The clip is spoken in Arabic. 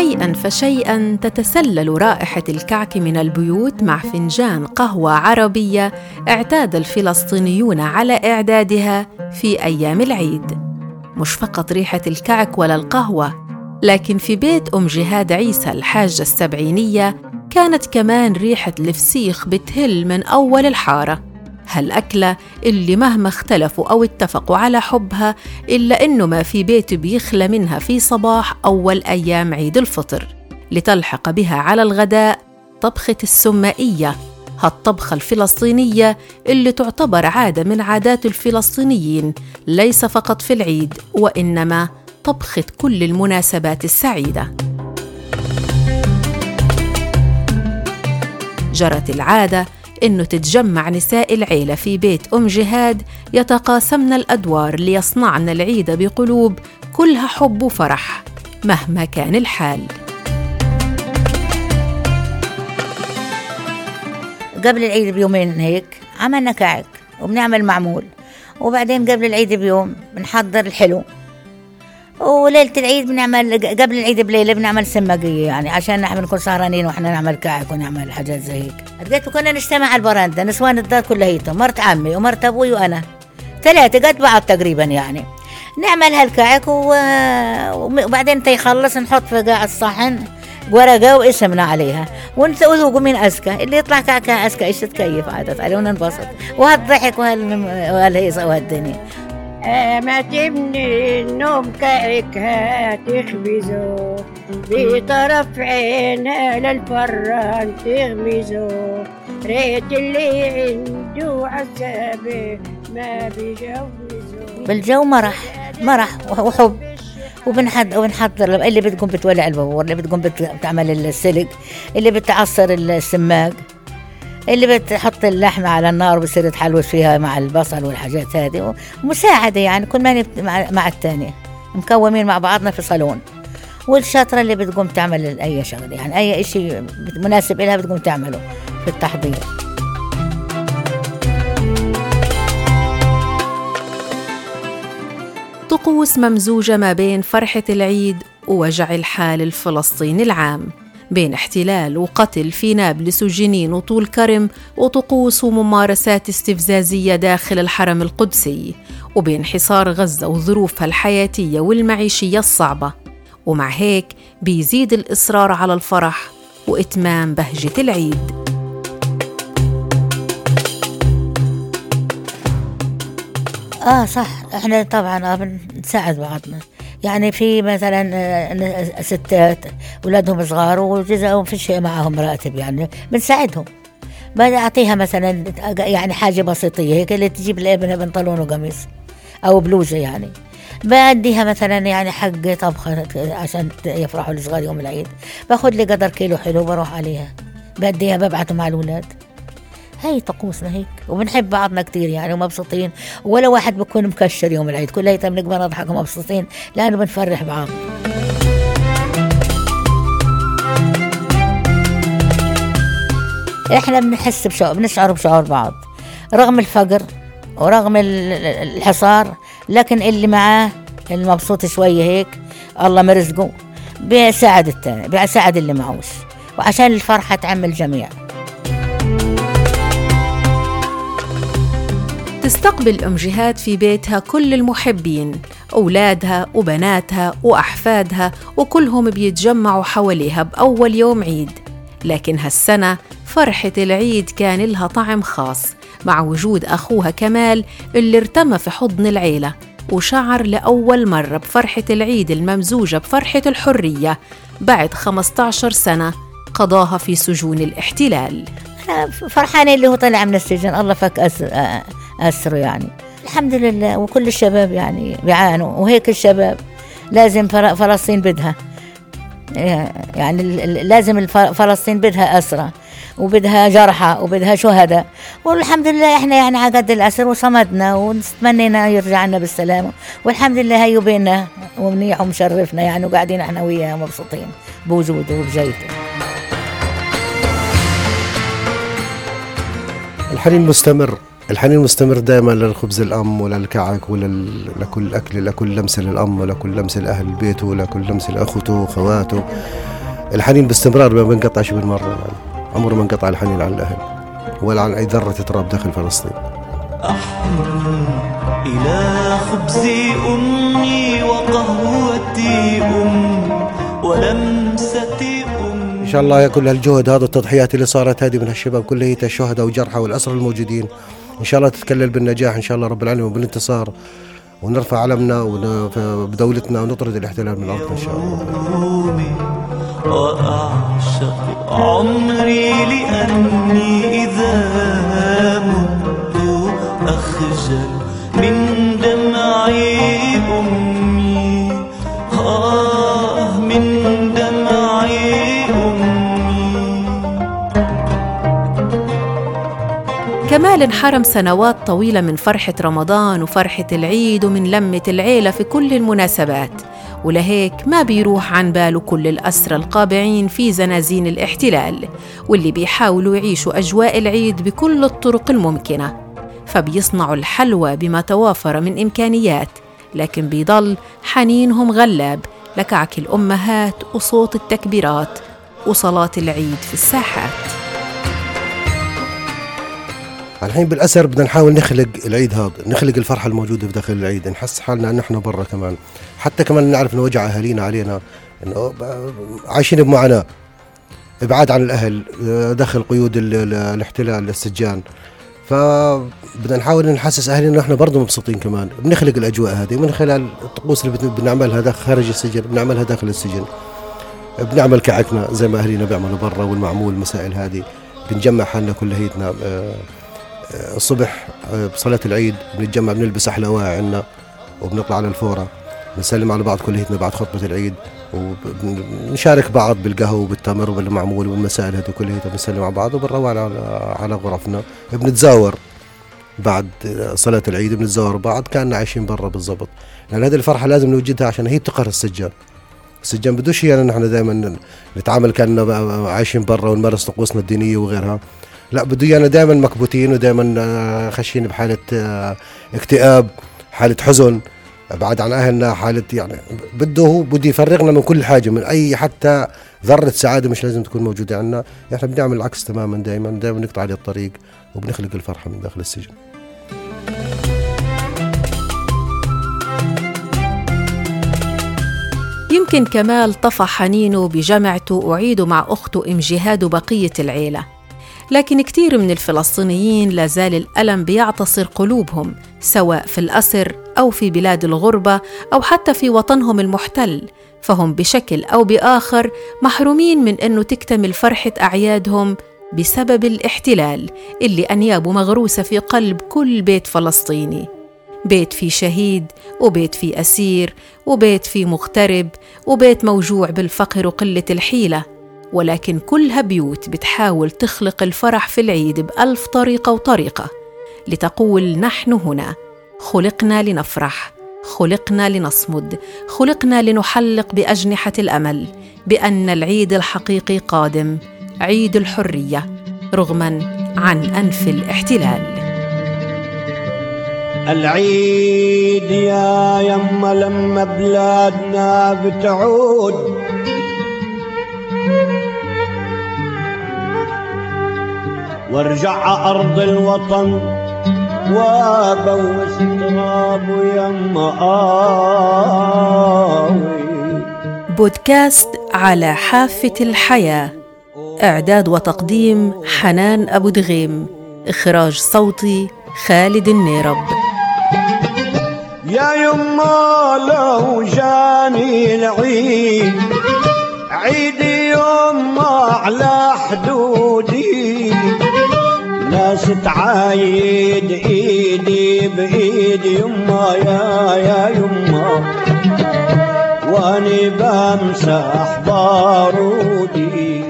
شيئاً فشيئاً تتسلل رائحة الكعك من البيوت مع فنجان قهوة عربية اعتاد الفلسطينيون على إعدادها في أيام العيد. مش فقط ريحة الكعك ولا القهوة، لكن في بيت أم جهاد عيسى الحاجة السبعينية كانت كمان ريحة الفسيخ بتهل من أول الحارة. هالأكلة اللي مهما اختلفوا أو اتفقوا على حبها إلا إنه ما في بيت بيخلى منها في صباح أول أيام عيد الفطر، لتلحق بها على الغداء طبخة السمائية، هالطبخة الفلسطينية اللي تعتبر عادة من عادات الفلسطينيين ليس فقط في العيد، وإنما طبخة كل المناسبات السعيدة. جرت العادة إنه تتجمع نساء العيلة في بيت أم جهاد، يتقاسمن الأدوار ليصنعن العيد بقلوب كلها حب وفرح مهما كان الحال. قبل العيد بيومين هيك عملنا كعك وبنعمل معمول، وبعدين قبل العيد بيوم بنحضر الحلو، وليلة العيد بنعمل قبل العيد بليلة بنعمل سماقية، يعني عشان نحن نكون سهرانين وإحنا نعمل كعك ونعمل حاجات زي هيك. قلت كنا نجتمع على البرندة، نسوان الدار كلهيتهم، مرت عمي ومرت أبوي وأنا، ثلاثة قد بعض تقريبا، يعني نعمل هالكعك وبعدين تيخلص نحط في قاع الصحن ورقة واسمنا عليها ونذوقوا مين أزكى، اللي يطلع كعكة أزكى إيش تكيف عادة عليه وننبسط، وهالضحك وهالهيصة وهالدنيا. ما تبني النوم كعكها تخبزه بطرف عينها للفران تغمزه، ريت اللي عنده عزابه ما بيجوزه. بالجو مرح وحب، وبنحضر اللي بتقوم بتولع البور، اللي بتقوم بتعمل السلق، اللي بتعصر السماق، اللي بتحط اللحمة على النار وبصير يتحلوش فيها مع البصل والحاجات هذه، ومساعدة يعني كل ما مع التانية مكومين مع بعضنا في صالون. والشاطرة اللي بتقوم تعمل أي شغلة، يعني أي شيء مناسب إلها بتقوم تعمله في التحضير. طقوس ممزوجة ما بين فرحة العيد ووجع الحال الفلسطيني العام، بين احتلال وقتل في نابلس وجنين وطول كرم، وطقوس وممارسات استفزازية داخل الحرم القدسي، وبين حصار غزة وظروفها الحياتية والمعيشية الصعبة. ومع هيك بيزيد الإصرار على الفرح وإتمام بهجة العيد. صح، احنا طبعا بنساعد بعضنا، يعني في مثلا ستات أولادهم صغار وجزءهم في شيء معهم راتب، يعني بنساعدهم، بنعطيها مثلا يعني حاجة بسيطية هيك اللي تجيب لابنها بنطلون وقميص أو بلوزة، يعني بديها مثلا يعني حق طبخة عشان يفرحوا الصغار يوم العيد، باخد لي قدر كيلو حلو بروح عليها بديها ببعته مع الأولاد. هاي طقوسنا هيك، وبنحب بعضنا كتير يعني ومبسوطين، ولا واحد بكون مكشر يوم العيد، كلنا بنقدر نضحك ومبسوطين لأنه بنفرح بعض. إحنا بنحس بشعور، بنشعر بشعور بعض رغم الفقر ورغم الحصار، لكن اللي معاه المبسوط شوية هيك الله مرزقه بيساعد التاني، بيساعد اللي معوش، وعشان الفرحة تعم الجميع. تستقبل أم جهاد في بيتها كل المحبين، أولادها وبناتها وأحفادها، وكلهم بيتجمعوا حواليها بأول يوم عيد. لكن هالسنة فرحة العيد كان لها طعم خاص مع وجود أخوها كمال اللي ارتمى في حضن العيلة، وشعر لأول مرة بفرحة العيد الممزوجة بفرحة الحرية بعد 15 سنة قضاها في سجون الاحتلال. فرحانة اللي هو طلع من السجن، الله فك أسره يعني الحمد لله، وكل الشباب يعني بيعانوا، وهيك الشباب لازم فلسطين بدها، يعني لازم فلسطين بدها أسرة وبدها جرحى وبدها شهداء، والحمد لله إحنا يعني عقد الأسر وصمدنا ونتمنينا يرجع لنا بالسلامة، والحمد لله هي بينا ومنيح ومشرفنا يعني، وقاعدين إحنا وياه مبسوطين بوجوده وبجيته. الحنين مستمر، الحنين مستمر دائما للخبز الام وللكعك ولكل اكل، لكل لمسه للام ولكل لمسه لاهل بيته ولكل لمسه لاخوته وخواته. الحنين باستمرار ما بنقطعش بالمره، يعني عمره ما انقطع الحنين عن الاهل ولا عن اي ذره تراب داخل فلسطين. احني الى خبز امي وقهوتي ولمستي ان شاء الله. يا كل هالجهد هذا التضحيات اللي صارت هذه من هالشباب كليته، الشهداء والجرحى والاسرى الموجودين، ان شاء الله تتكلل بالنجاح ان شاء الله رب العالمين وبالانتصار، ونرفع علمنا بدولتنا ونطرد الاحتلال من الارض ان شاء الله. من دمعي أمي، من دمعي أمي. كمال انحرم سنوات طويلة من فرحة رمضان وفرحة العيد ومن لمة العيلة في كل المناسبات، ولهيك ما بيروح عن باله كل الأسرى القابعين في زنازين الاحتلال واللي بيحاولوا يعيشوا أجواء العيد بكل الطرق الممكنة، فبيصنعوا الحلوى بما توافر من إمكانيات، لكن بيضل حنينهم غلاب لكعك الأمهات وصوت التكبيرات وصلاة العيد في الساحات. الحين بالأسر بدنا نحاول نخلق العيد هذا، نخلق الفرحة الموجودة في داخل العيد، نحس حالنا أن نحن برا كمان، حتى كمان نعرف نوجع أهالينا علينا إنه عايشين بمعاناة، إبعاد عن الأهل داخل قيود الاحتلال السجان. فبدنا نحاول نحسس أهلنا نحن برضو مبسوطين كمان، بنخلق الأجواء هذه من خلال الطقوس اللي بنعملها داخل خارج السجن، بنعملها داخل السجن، بنعمل كعكنا زي ما أهلنا بيعملوا برا والمعمول، مسائل هذه بنجمع حالنا كليتنا الصبح بصلاة العيد، بنتجمع بنلبس أحلى عنا وبنطلع على الفورة، بنسلم على بعض كليتنا بعد خطبة العيد، وبنشارك بعض بالقهوة وبالتمر وبالمعمول والمسائل هذه كلها، بنسلم على بعض وبنروح على غرفنا، بنتزاور بعد صلاة العيد، بنتزاور بعض كأننا عايشين برا بالضبط. لأن هذه الفرحة لازم نوجدها عشان هي بتقهر السجان. السجان بدوش يعني نحن دائما نتعامل كأننا عايشين برا ونمارس طقوسنا الدينية وغيرها، لا بده يعني دائما مكبوتين ودائما خشين بحالة اكتئاب، حالة حزن، بعد عن أهلنا، حالة يعني بده يفرغنا من كل حاجة، من أي حتى ذرة سعادة مش لازم تكون موجودة عنا. إحنا بنعمل العكس تماما، دائما نقطع على الطريق وبنخلق الفرحة من داخل السجن. يمكن كمال طفى حنينه بجمعته وعيده مع أخته أم جهاد وبقية العيلة، لكن كتير من الفلسطينيين لازال الألم بيعتصر قلوبهم، سواء في الأسر أو في بلاد الغربة أو حتى في وطنهم المحتل، فهم بشكل أو بآخر محرومين من أنه تكتمل فرحة أعيادهم بسبب الاحتلال اللي أنيابه مغروسة في قلب كل بيت فلسطيني، بيت فيه شهيد وبيت فيه أسير وبيت فيه مغترب وبيت موجوع بالفقر وقلة الحيلة، ولكن كلها بيوت بتحاول تخلق الفرح في العيد بألف طريقة وطريقة، لتقول نحن هنا، خلقنا لنفرح، خلقنا لنصمد، خلقنا لنحلق بأجنحة الأمل بأن العيد الحقيقي قادم، عيد الحرية رغما عن أنف الاحتلال. العيد يا يما لما بلادنا بتعود، وارجع أرض الوطن وابوس تراب يما آوي. بودكاست على حافة الحياة، إعداد وتقديم حنان أبو دغيم، إخراج صوتي خالد النيرب. يا يما لو جاني العيد، عيدي يما على حدودي، ناس تعايد ايدي بايدي يما، يا يما واني بمسح بارودي.